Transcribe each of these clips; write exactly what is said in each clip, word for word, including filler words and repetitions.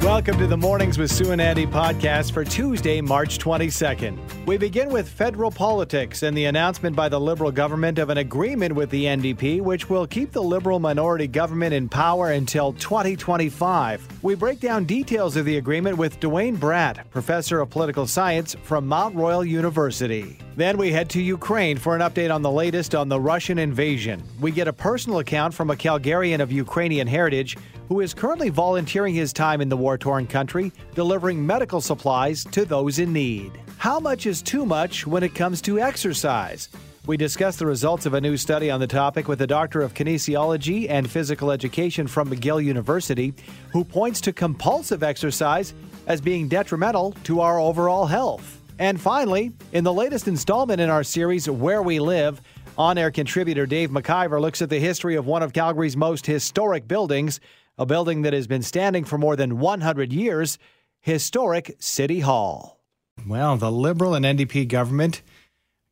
Welcome to the Mornings with Sue and Andy podcast for Tuesday, March twenty-second. We begin with federal politics and the announcement by the Liberal government of an agreement with the N D P, which will keep the Liberal minority government in power until twenty twenty-five. We break down details of the agreement with Duane Bratt, professor of political science from Mount Royal University. Then we head to Ukraine for an update on the latest on the Russian invasion. We get a personal account from a Calgarian of Ukrainian heritage who is currently volunteering his time in the war-torn country, delivering medical supplies to those in need. How much is too much when it comes to exercise? We discuss the results of a new study on the topic with a doctor of kinesiology and physical education from McGill University, who points to compulsive exercise as being detrimental to our overall health. And finally, in the latest installment in our series, Where We Live, on-air contributor Dave McIver looks at the history of one of Calgary's most historic buildings, a building that has been standing for more than one hundred years, historic City Hall. Well, the Liberal and N D P government,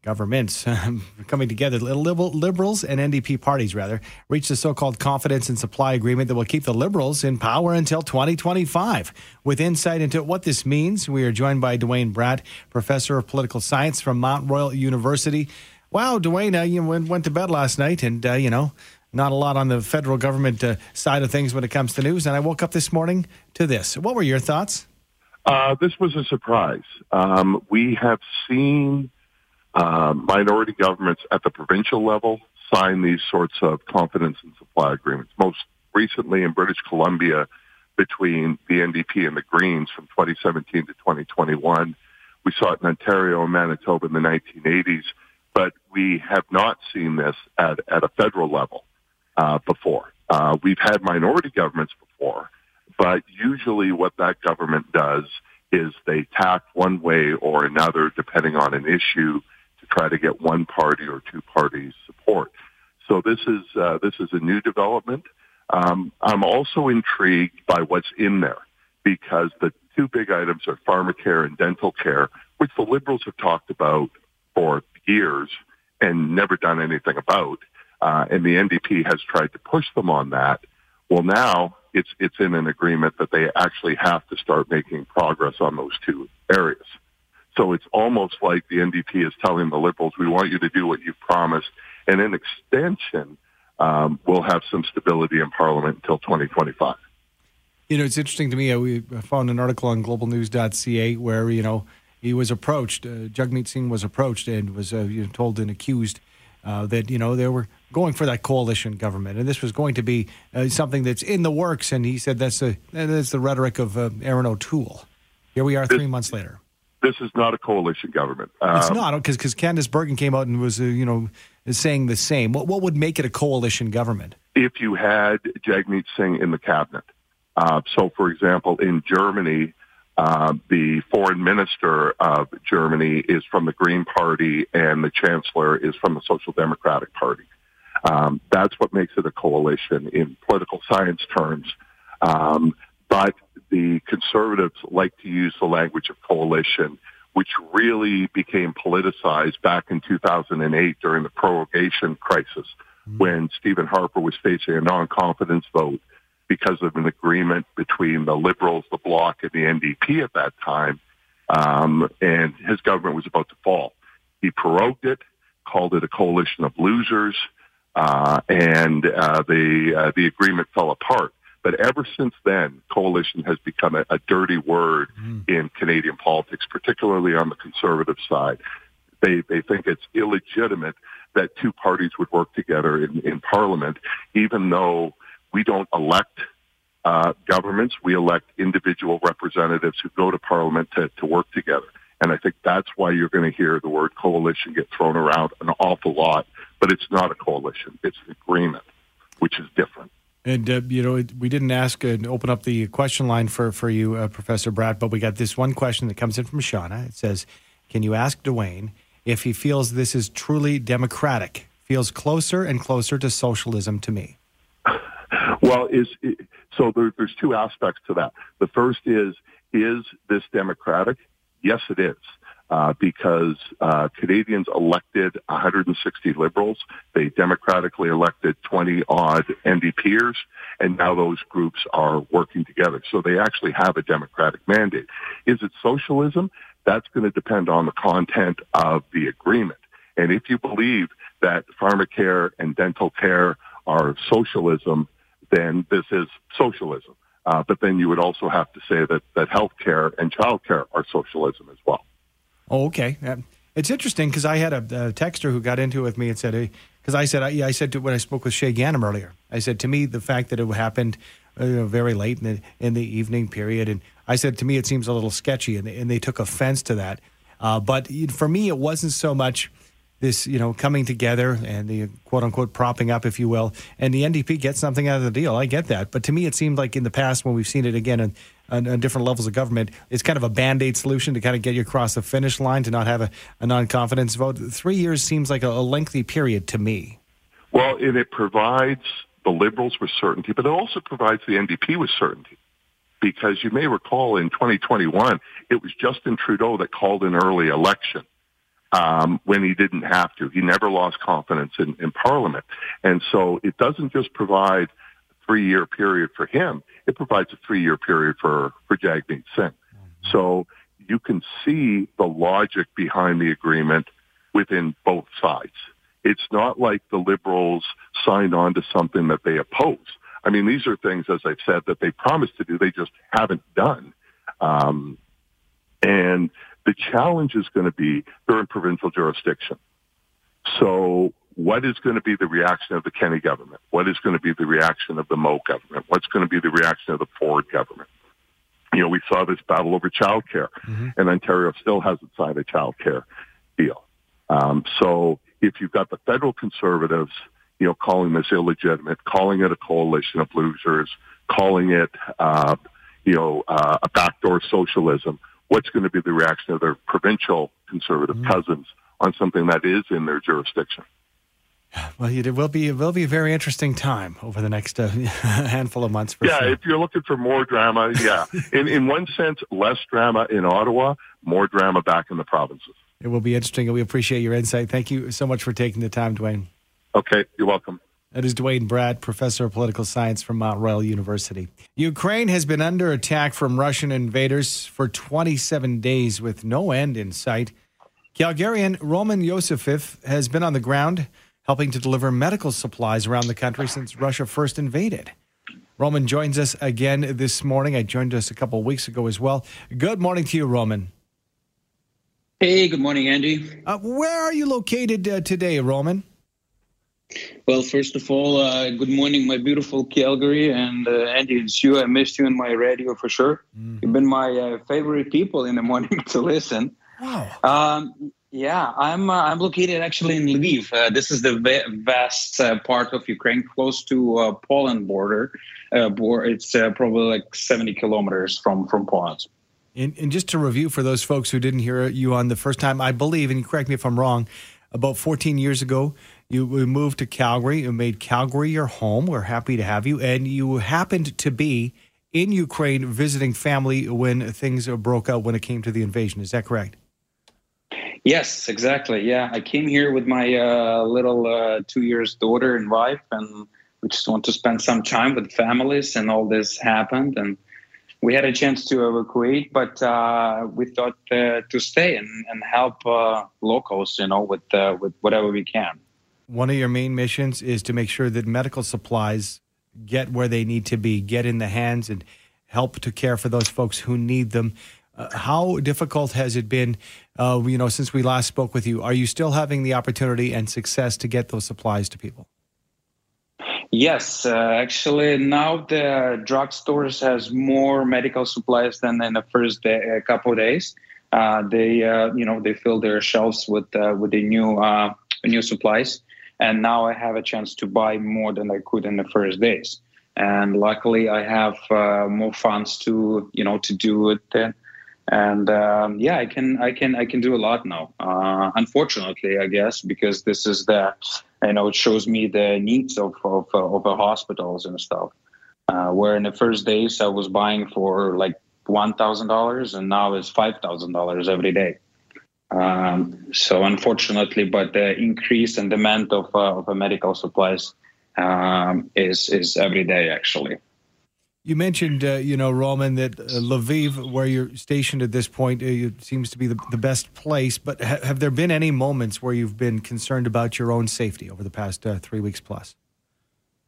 governments coming together, liberal, Liberals and N D P parties, rather, reached a so-called confidence and supply agreement that will keep the Liberals in power until twenty twenty-five. With insight into what this means, we are joined by Duane Bratt, professor of political science from Mount Royal University. Wow, Duane, uh, you went to bed last night and, uh, you know, not a lot on the federal government uh, side of things when it comes to news. And I woke up this morning to this. What were your thoughts? Uh, this was a surprise. Um, we have seen uh, minority governments at the provincial level sign these sorts of confidence and supply agreements, most recently in British Columbia between the N D P and the Greens from twenty seventeen to twenty twenty-one. We saw it in Ontario and Manitoba in the nineteen eighties, but we have not seen this at, at a federal level. Uh, before. Uh, we've had minority governments before, but usually what that government does is they tack one way or another depending on an issue to try to get one party or two parties support. So this is, uh, this is a new development. Um, I'm also intrigued by what's in there because the two big items are PharmaCare and dental care, which the Liberals have talked about for years and never done anything about. Uh, and the N D P has tried to push them on that. Well, now it's it's in an agreement that they actually have to start making progress on those two areas. So it's almost like the N D P is telling the Liberals, we want you to do what you promised. And in extension, um, we'll have some stability in Parliament until twenty twenty-five. You know, it's interesting to me. Uh, we found an article on global news dot c a where, you know, he was approached. Uh, Jagmeet Singh was approached and was uh, you know, told and accused Uh, that, you know, they were going for that coalition government, and this was going to be uh, something that's in the works. And he said that's a, that's the rhetoric of uh, Erin O'Toole. Here we are three this, months later. This is not a coalition government. Um, it's not, because because Candace Bergen came out and was, uh, you know, saying the same. What, what would make it a coalition government? If you had Jagmeet Singh in the cabinet. Uh, so, for example, in Germany, Uh, the foreign minister of Germany is from the Green Party and the chancellor is from the Social Democratic Party. Um, that's what makes it a coalition in political science terms. Um, but the Conservatives like to use the language of coalition, which really became politicized back in two thousand eight during the prorogation crisis, mm-hmm. when Stephen Harper was facing a non-confidence vote because of an agreement between the Liberals, the Bloc, and the N D P at that time, um, and his government was about to fall. He prorogued it, called it a coalition of losers, uh, and uh, the uh, the agreement fell apart. But ever since then, coalition has become a, a dirty word mm. in Canadian politics, particularly on the Conservative side. They they think it's illegitimate that two parties would work together in, in Parliament, even though we don't elect uh, governments. We elect individual representatives who go to Parliament to, to work together. And I think that's why you're going to hear the word coalition get thrown around an awful lot. But it's not a coalition. It's an agreement, which is different. And, uh, you know, we didn't ask and uh, open up the question line for, for you, uh, Professor Bratt, but we got this one question that comes in from Shauna. It says, can you ask Duane if he feels this is truly democratic? Feels closer and closer to socialism to me. Well, is so there, there's two aspects to that. The first is, is this democratic? Yes, it is. uh, because uh, Canadians elected one hundred sixty Liberals. They democratically elected twenty-odd NDPers, and now those groups are working together. So they actually have a democratic mandate. Is it socialism? That's going to depend on the content of the agreement. And if you believe that PharmaCare and dental care are socialism, then this is socialism. Uh, but then you would also have to say that, that health care and child care are socialism as well. Oh, okay. Um, it's interesting because I had a, a texter who got into it with me and said, because I said, I, yeah, I said to, when I spoke with Shea Ganim earlier, I said, to me, the fact that it happened uh, very late in the, in the evening period, and I said, to me, it seems a little sketchy, and, and they took offense to that. Uh, but for me, it wasn't so much this, you know, coming together and the quote-unquote propping up, if you will, and the N D P gets something out of the deal. I get that. But to me, it seemed like in the past when we've seen it again on, on, on different levels of government, it's kind of a Band-Aid solution to kind of get you across the finish line, to not have a, a non-confidence vote. Three years seems like a, a lengthy period to me. Well, and it provides the Liberals with certainty, but it also provides the N D P with certainty. Because you may recall in twenty twenty-one, it was Justin Trudeau that called an early election. Um, when he didn't have to. He never lost confidence in, in Parliament. And so it doesn't just provide a three-year period for him. It provides a three-year period for, for Jagmeet Singh. So you can see the logic behind the agreement within both sides. It's not like the Liberals signed on to something that they oppose. I mean, these are things, as I've said, that they promised to do, they just haven't done. Um, and... The challenge is going to be they're in provincial jurisdiction. So what is going to be the reaction of the Kenny government? What is going to be the reaction of the Moe government? What's going to be the reaction of the Ford government? You know, we saw this battle over childcare, mm-hmm. and Ontario still hasn't signed a childcare deal. Um, so if you've got the federal Conservatives, you know, calling this illegitimate, calling it a coalition of losers, calling it, uh, you know, uh, a backdoor socialism, what's going to be the reaction of their provincial Conservative mm-hmm. cousins on something that is in their jurisdiction? Well, it will be, it will be a very interesting time over the next uh, handful of months. For yeah, sure. If you're looking for more drama, yeah. in, in one sense, less drama in Ottawa, more drama back in the provinces. It will be interesting, and we appreciate your insight. Thank you so much for taking the time, Duane. Okay, you're welcome. That is Duane Bratt, professor of political science from Mount Royal University. Ukraine has been under attack from Russian invaders for twenty-seven days with no end in sight. Calgarian Roman Yosefiv has been on the ground helping to deliver medical supplies around the country since Russia first invaded. Roman joins us again this morning. I joined us a couple of weeks ago as well. Good morning to you, Roman. Hey, good morning, Andy. Uh, where are you located uh, today, Roman? Well, first of all, uh, good morning, my beautiful Calgary, and uh, Andy, it's you. I missed you on my radio for sure. Mm. You've been my uh, favorite people in the morning to listen. Wow. Um, yeah, I'm. Uh, I'm located actually in Lviv. Uh, this is the vast uh, part of Ukraine, close to uh, Poland border. Uh, it's uh, probably like seventy kilometers from from Poland. And, and just to review for those folks who didn't hear you on the first time, I believe, and correct me if I'm wrong, about fourteen years ago. You moved to Calgary. You made Calgary your home. We're happy to have you. And you happened to be in Ukraine visiting family when things broke out, when it came to the invasion. Is that correct? Yes, exactly. Yeah, I came here with my uh, little uh, two years daughter and wife, and we just want to spend some time with families, and all this happened. And we had a chance to evacuate, but uh, we thought uh, to stay and, and help uh, locals, you know, with uh, with whatever we can. One of your main missions is to make sure that medical supplies get where they need to be, get in the hands and help to care for those folks who need them. Uh, how difficult has it been, uh, you know, since we last spoke with you? Are you still having the opportunity and success to get those supplies to people? Yes. Uh, actually, now the drugstores has more medical supplies than in the first day, couple of days. Uh, they, uh, you know, they fill their shelves with, uh, with the new, uh, new supplies. And now I have a chance to buy more than I could in the first days. And luckily I have uh, more funds to, you know, to do it. Uh, and um, yeah, I can, I can, I can do a lot now. Uh, unfortunately, I guess, because this is the, you know, it shows me the needs of, of, of the hospitals and stuff. Uh, where in the first days I was buying for like one thousand dollars and now it's five thousand dollars every day. Um, so unfortunately, but the increase in demand of, uh, of medical supplies um, is, is every day, actually. You mentioned, uh, you know, Roman, that uh, Lviv, where you're stationed at this point, uh, it seems to be the, the best place. But ha- have there been any moments where you've been concerned about your own safety over the past uh, three weeks plus?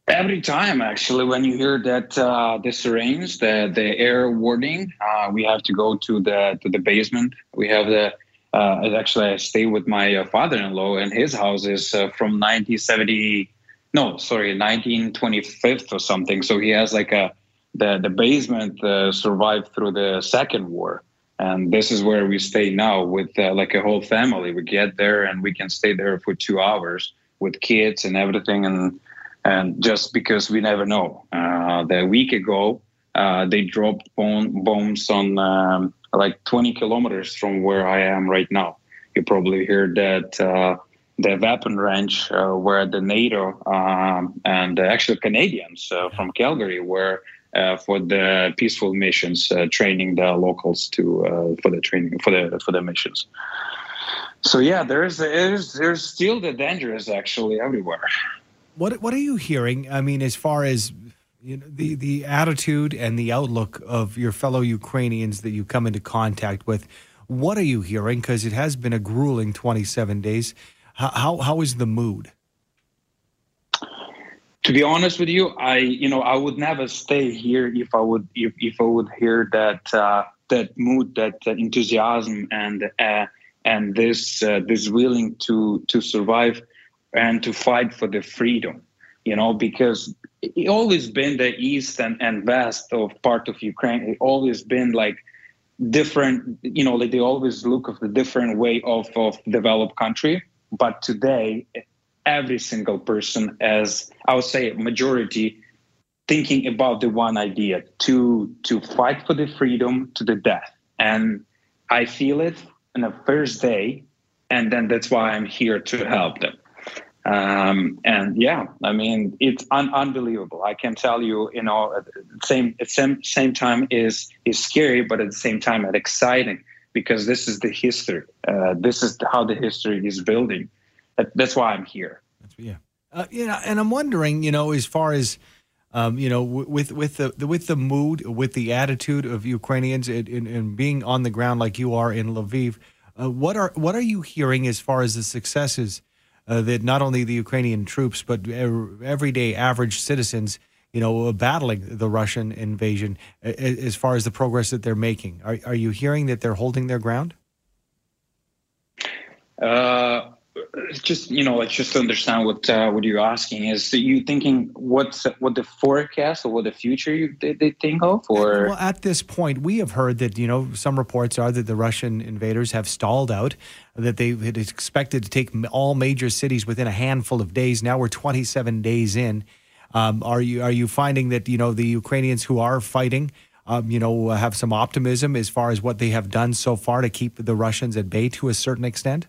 Every time, actually, when you hear that uh, the sirens, the, the air warning, uh, we have to go to the to the basement. We have the uh, actually I stay with my uh, father-in-law, and his house is uh, from nineteen seventy. No, sorry, nineteen twenty-five or something. So he has like a the the basement uh, survived through the second war, and this is where we stay now with uh, like a whole family. We get there and we can stay there for two hours with kids and everything. And. And just because we never know, uh, a week ago, uh, they dropped bomb, bombs on um, like twenty kilometers from where I am right now. You probably heard that uh, the weapon range uh, where the NATO um, and actually Canadians uh, from Calgary were uh, for the peaceful missions, uh, training the locals to uh, for the training for the for the missions. So yeah, there is there's there's still the dangers actually everywhere. What what are you hearing? I mean, as far as you know, the, the attitude and the outlook of your fellow Ukrainians that you come into contact with, what are you hearing? Because it has been a grueling twenty-seven days. How, how how is the mood? To be honest with you, I you know I would never stay here if I would if, if I would hear that uh, that mood, that uh, enthusiasm, and uh, and this uh, this willing to to survive and to fight for the freedom, you know, because it always been the east and, and west of part of Ukraine. It always been like different, you know, like they always look of the different way of, of developed country. But today, every single person, as I would say, majority, thinking about the one idea, to to fight for the freedom to the death. And I feel it on the first day, and then that's why I'm here to help them. Um, and yeah, I mean, it's un- unbelievable. I can tell you, you know, at the same, at same, same time is, is scary, but at the same time, it's exciting because this is the history. Uh, this is how the history is building. That, that's why I'm here. That's, yeah. Uh, you know, and I'm wondering, you know, as far as, um, you know, w- with, with the, the, with the mood, with the attitude of Ukrainians and, and, and being on the ground like you are in Lviv, uh, what are, what are you hearing as far as the successes? Uh, that not only the Ukrainian troops, but everyday average citizens, you know, battling the Russian invasion as far as the progress that they're making. Are, are you hearing that they're holding their ground? Uh, just, you know, like just to understand what uh, what you're asking is, you thinking what's what the forecast or what the future you, they, they think of? Or? Well, at this point, we have heard that, you know, some reports are that the Russian invaders have stalled out, that they had expected to take all major cities within a handful of days. Now we're twenty-seven days in. Um, are you are you finding that, you know, the Ukrainians who are fighting, um, you know, have some optimism as far as what they have done so far to keep the Russians at bay to a certain extent?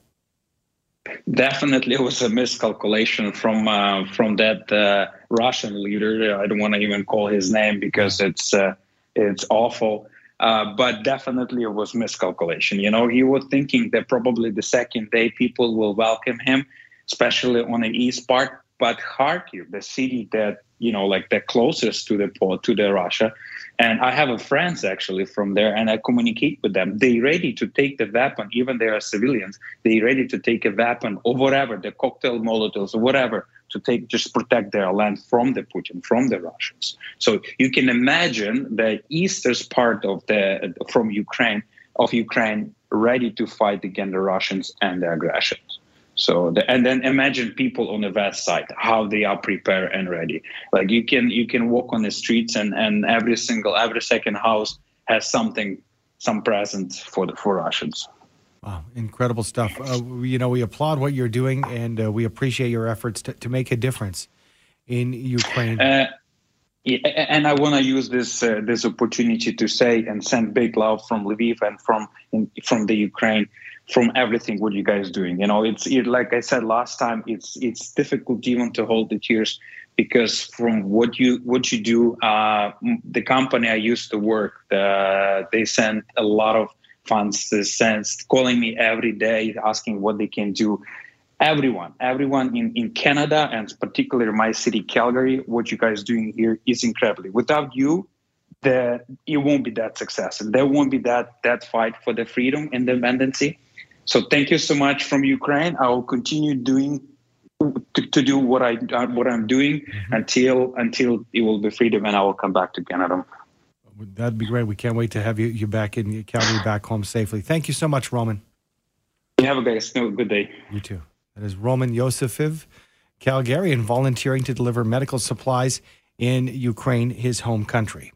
Definitely, it was a miscalculation from uh, from that uh, Russian leader. I don't want to even call his name because it's uh, it's awful. Uh, but definitely it was miscalculation. You know, he was thinking that probably the second day people will welcome him, especially on the east part. But Kharkiv, the city that, you know, like the closest to the port, to the Russia. And I have a friends actually from there, and I communicate with them. They ready to take the weapon, even they are civilians. They ready to take a weapon or whatever, the cocktail Molotovs or whatever, to take, just protect their land from the Putin, from the Russians. So you can imagine the eastern part of the, from Ukraine, of Ukraine, ready to fight against the Russians and their aggressions. So, the, and then imagine people on the west side, how they are prepared and ready. Like you can, you can walk on the streets, and, and every single, every second house has something, some present for the for Russians. Wow, incredible stuff. Uh, you know, we applaud what you're doing, and uh, we appreciate your efforts to, to make a difference in Ukraine. Uh, yeah, and I want to use this uh, this opportunity to say and send big love from Lviv and from in, from the Ukraine. From everything what you guys doing, you know, it's it, like I said last time, it's it's difficult even to hold the tears, because from what you what you do, uh, the company I used to work, uh, they sent a lot of funds uh, sends, calling me every day, asking what they can do. Everyone, everyone in, in Canada, and particularly my city, Calgary, what you guys doing here is incredible. Without you, the, it won't be that successful. There won't be that that fight for the freedom and independency. So thank you so much from Ukraine. I will continue doing to, to do what I uh, what I'm doing mm-hmm. until until it will be freedom, and I will come back to Canada. That'd be great. We can't wait to have you you back in Calgary, back home safely. Thank you so much, Roman. You have a good, a good day. You too. That is Roman Yosefiv, Calgarian, volunteering to deliver medical supplies in Ukraine, his home country.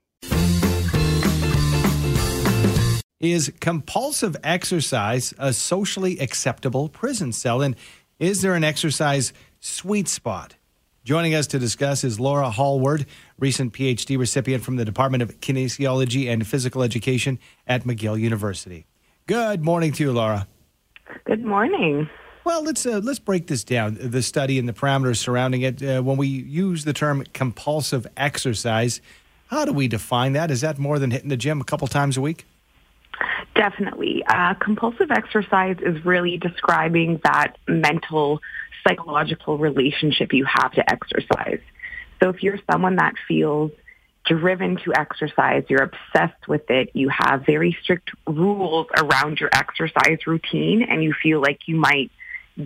Is compulsive exercise a socially acceptable prison cell? And is there an exercise sweet spot? Joining us to discuss is Laura Hallward, recent PhD recipient from the Department of Kinesiology and Physical Education at McGill University. Good morning to you, Laura. Good morning. Well, let's uh, let's break this down, the study and the parameters surrounding it. Uh, when we use the term compulsive exercise, how do we define that? Is that more than hitting the gym a couple times a week? Definitely. Uh, compulsive exercise is really describing that mental, psychological relationship you have to exercise. So if you're someone that feels driven to exercise, you're obsessed with it, you have very strict rules around your exercise routine, and you feel like you might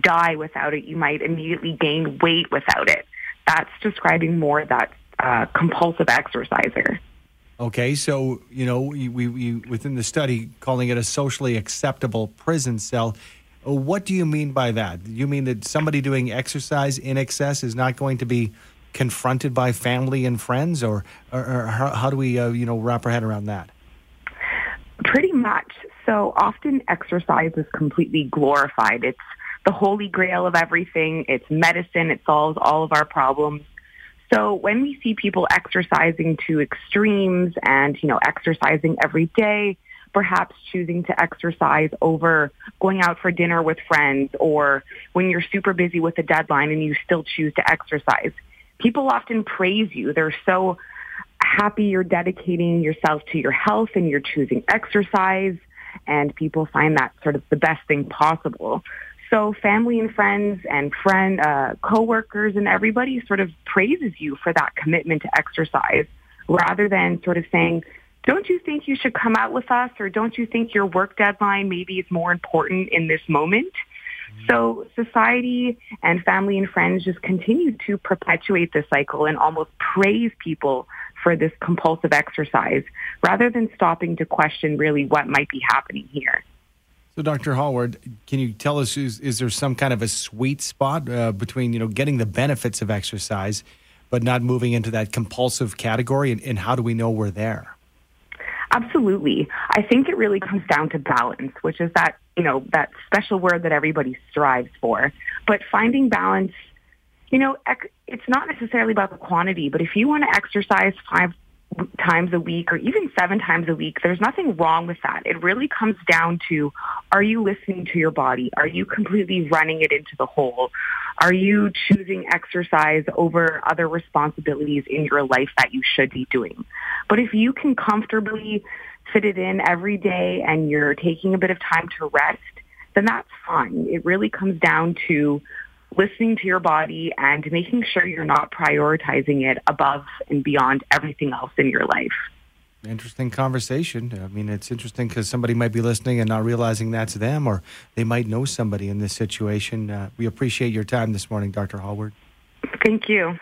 die without it, you might immediately gain weight without it. That's describing more that uh, compulsive exerciser. Okay, so, you know, we, we within the study, calling it a socially acceptable prison cell. What do you mean by that? You mean that somebody doing exercise in excess is not going to be confronted by family and friends, or, or, or how, how do we, uh, you know, wrap our head around that? Pretty much. So often exercise is completely glorified. It's the holy grail of everything. It's medicine. It solves all of our problems. So when we see people exercising to extremes and, you know, exercising every day, perhaps choosing to exercise over going out for dinner with friends, or when you're super busy with a deadline and you still choose to exercise, people often praise you. They're so happy you're dedicating yourself to your health and you're choosing exercise, and people find that sort of the best thing possible. So family and friends and friend uh, coworkers and everybody sort of praises you for that commitment to exercise, rather than sort of saying, don't you think you should come out with us, or don't you think your work deadline maybe is more important in this moment? Mm-hmm. So society and family and friends just continue to perpetuate this cycle and almost praise people for this compulsive exercise, rather than stopping to question really what might be happening here. So, Doctor Hallward, can you tell us, is, is there some kind of a sweet spot uh, between, you know, getting the benefits of exercise but not moving into that compulsive category, and, and how do we know we're there? Absolutely. I think it really comes down to balance, which is that, you know, that special word that everybody strives for. But finding balance, you know, ex- it's not necessarily about the quantity, but if you want to exercise five times a week or even seven times a week, there's nothing wrong with that. It really comes down to, are you listening to your body? Are you completely running it into the hole? Are you choosing exercise over other responsibilities in your life that you should be doing? But if you can comfortably fit it in every day and you're taking a bit of time to rest, then that's fine. It really comes down to listening to your body and making sure you're not prioritizing it above and beyond everything else in your life. Interesting conversation. I mean, it's interesting because somebody might be listening and not realizing that's them, or they might know somebody in this situation. Uh, we appreciate your time this morning, Doctor Hallward. Thank you.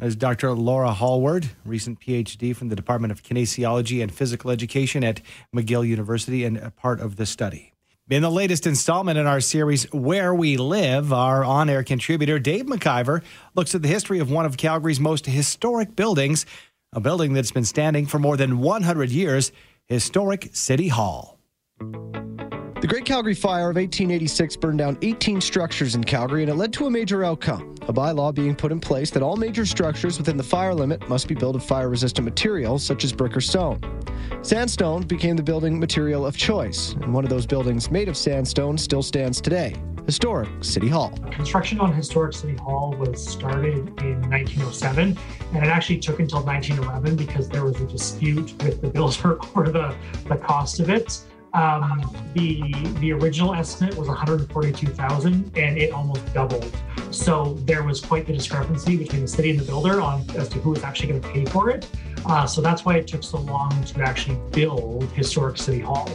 As Doctor Laura Hallward, recent PhD from the Department of Kinesiology and Physical Education at McGill University, and a part of the study. In the latest installment in our series, Where We Live, our on-air contributor, Dave McIver, looks at the history of one of Calgary's most historic buildings, a building that's been standing for more than one hundred years, historic City Hall. The Great Calgary Fire of eighteen eighty-six burned down eighteen structures in Calgary, and it led to a major outcome, a bylaw being put in place that all major structures within the fire limit must be built of fire-resistant materials such as brick or stone. Sandstone became the building material of choice, and one of those buildings made of sandstone still stands today, historic City Hall. Construction on historic City Hall was started in nineteen oh seven, and it actually took until nineteen eleven because there was a dispute with the builder over the, the cost of it. Um, the the original estimate was one hundred forty-two thousand dollars, and it almost doubled. So there was quite the discrepancy between the city and the builder on as to who was actually going to pay for it. Uh, so that's why it took so long to actually build historic City Hall.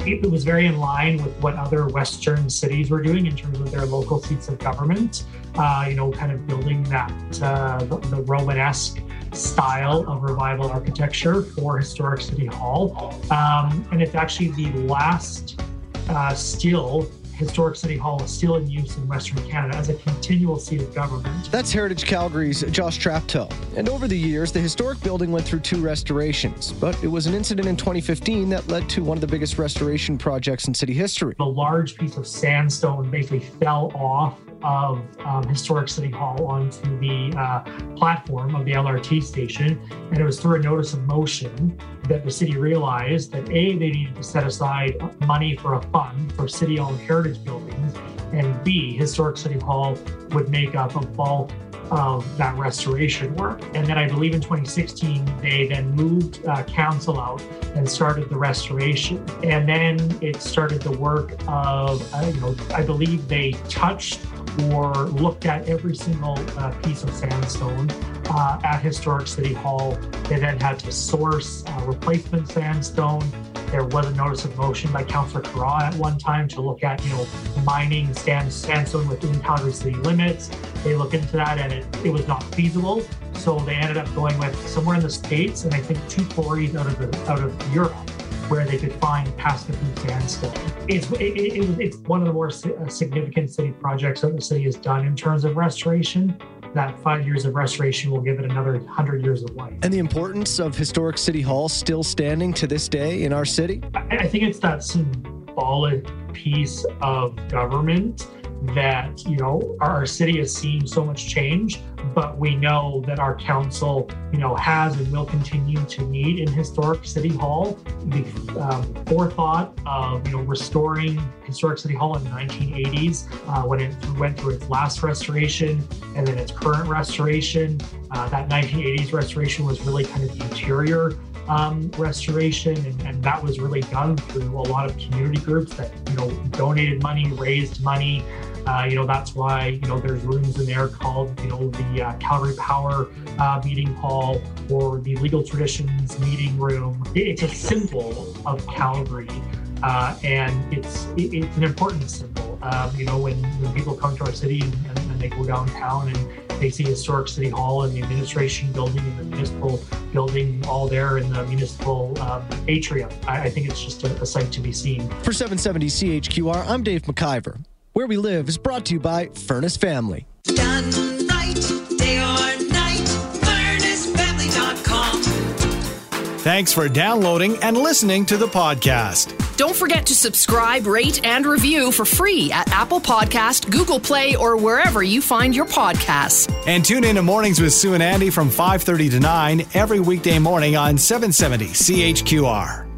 It was very in line with what other Western cities were doing in terms of their local seats of government, uh, you know, kind of building that uh, the, the Romanesque style of revival architecture for historic City Hall. Um, and it's actually the last uh, still historic City Hall is still in use in Western Canada as a continual seat of government. That's Heritage Calgary's Josh Traptow. And over the years, the historic building went through two restorations, but it was an incident in twenty fifteen that led to one of the biggest restoration projects in city history. A large piece of sandstone basically fell off of um, historic City Hall onto the uh, platform of the L R T station, and it was through a notice of motion that the city realized that A, they needed to set aside money for a fund for city-owned heritage buildings, and B, historic City Hall would make up a bulk of that restoration work. And then I believe in twenty sixteen, they then moved uh, council out and started the restoration. And then it started the work of, I don't know, I believe they touched or looked at every single uh, piece of sandstone uh, at Historic City Hall. They then had to source uh, replacement sandstone. There was a notice of motion by Councillor Carra at one time to look at, you know, mining sand, sandstone within Calgary city limits. They looked into that and it, it was not feasible. So they ended up going with somewhere in the States and I think two quarries out of the, out of Europe where they could find Pascapine sandstone. It's it, it, it's one of the more significant city projects that the city has done in terms of restoration. That five years of restoration will give it another one hundred years of life. And the importance of historic City Hall still standing to this day in our city? I, I think it's that symbolic piece of government that, you know, our city has seen so much change, but we know that our council, you know, has and will continue to need in historic City Hall. The um, forethought of, you know, restoring historic City Hall in the nineteen eighties uh, when it went through its last restoration and then its current restoration. Uh, that nineteen eighties restoration was really kind of the interior Um, restoration, and, and that was really done through a lot of community groups that, you know, donated money, raised money. Uh, you know, that's why, you know, there's rooms in there called, you know, the uh, Calgary Power uh, meeting hall or the Legal Traditions meeting room. It's a symbol of Calgary, uh, and it's it, it's an important symbol. Um, you know, when, when people come to our city and, and they go downtown and they see historic City Hall and the administration building and the municipal building all there in the municipal uh, atrium. I, I think it's just a, a sight to be seen. For seven seventy C H Q R, I'm Dave McIver. Where We Live is brought to you by Furnace Family. Done right, day or night, furnace family dot com. Thanks for downloading and listening to the podcast. Don't forget to subscribe, rate, and review for free at Apple Podcast, Google Play, or wherever you find your podcasts. And tune in to Mornings with Sue and Andy from five thirty to nine every weekday morning on seven seventy C H Q R.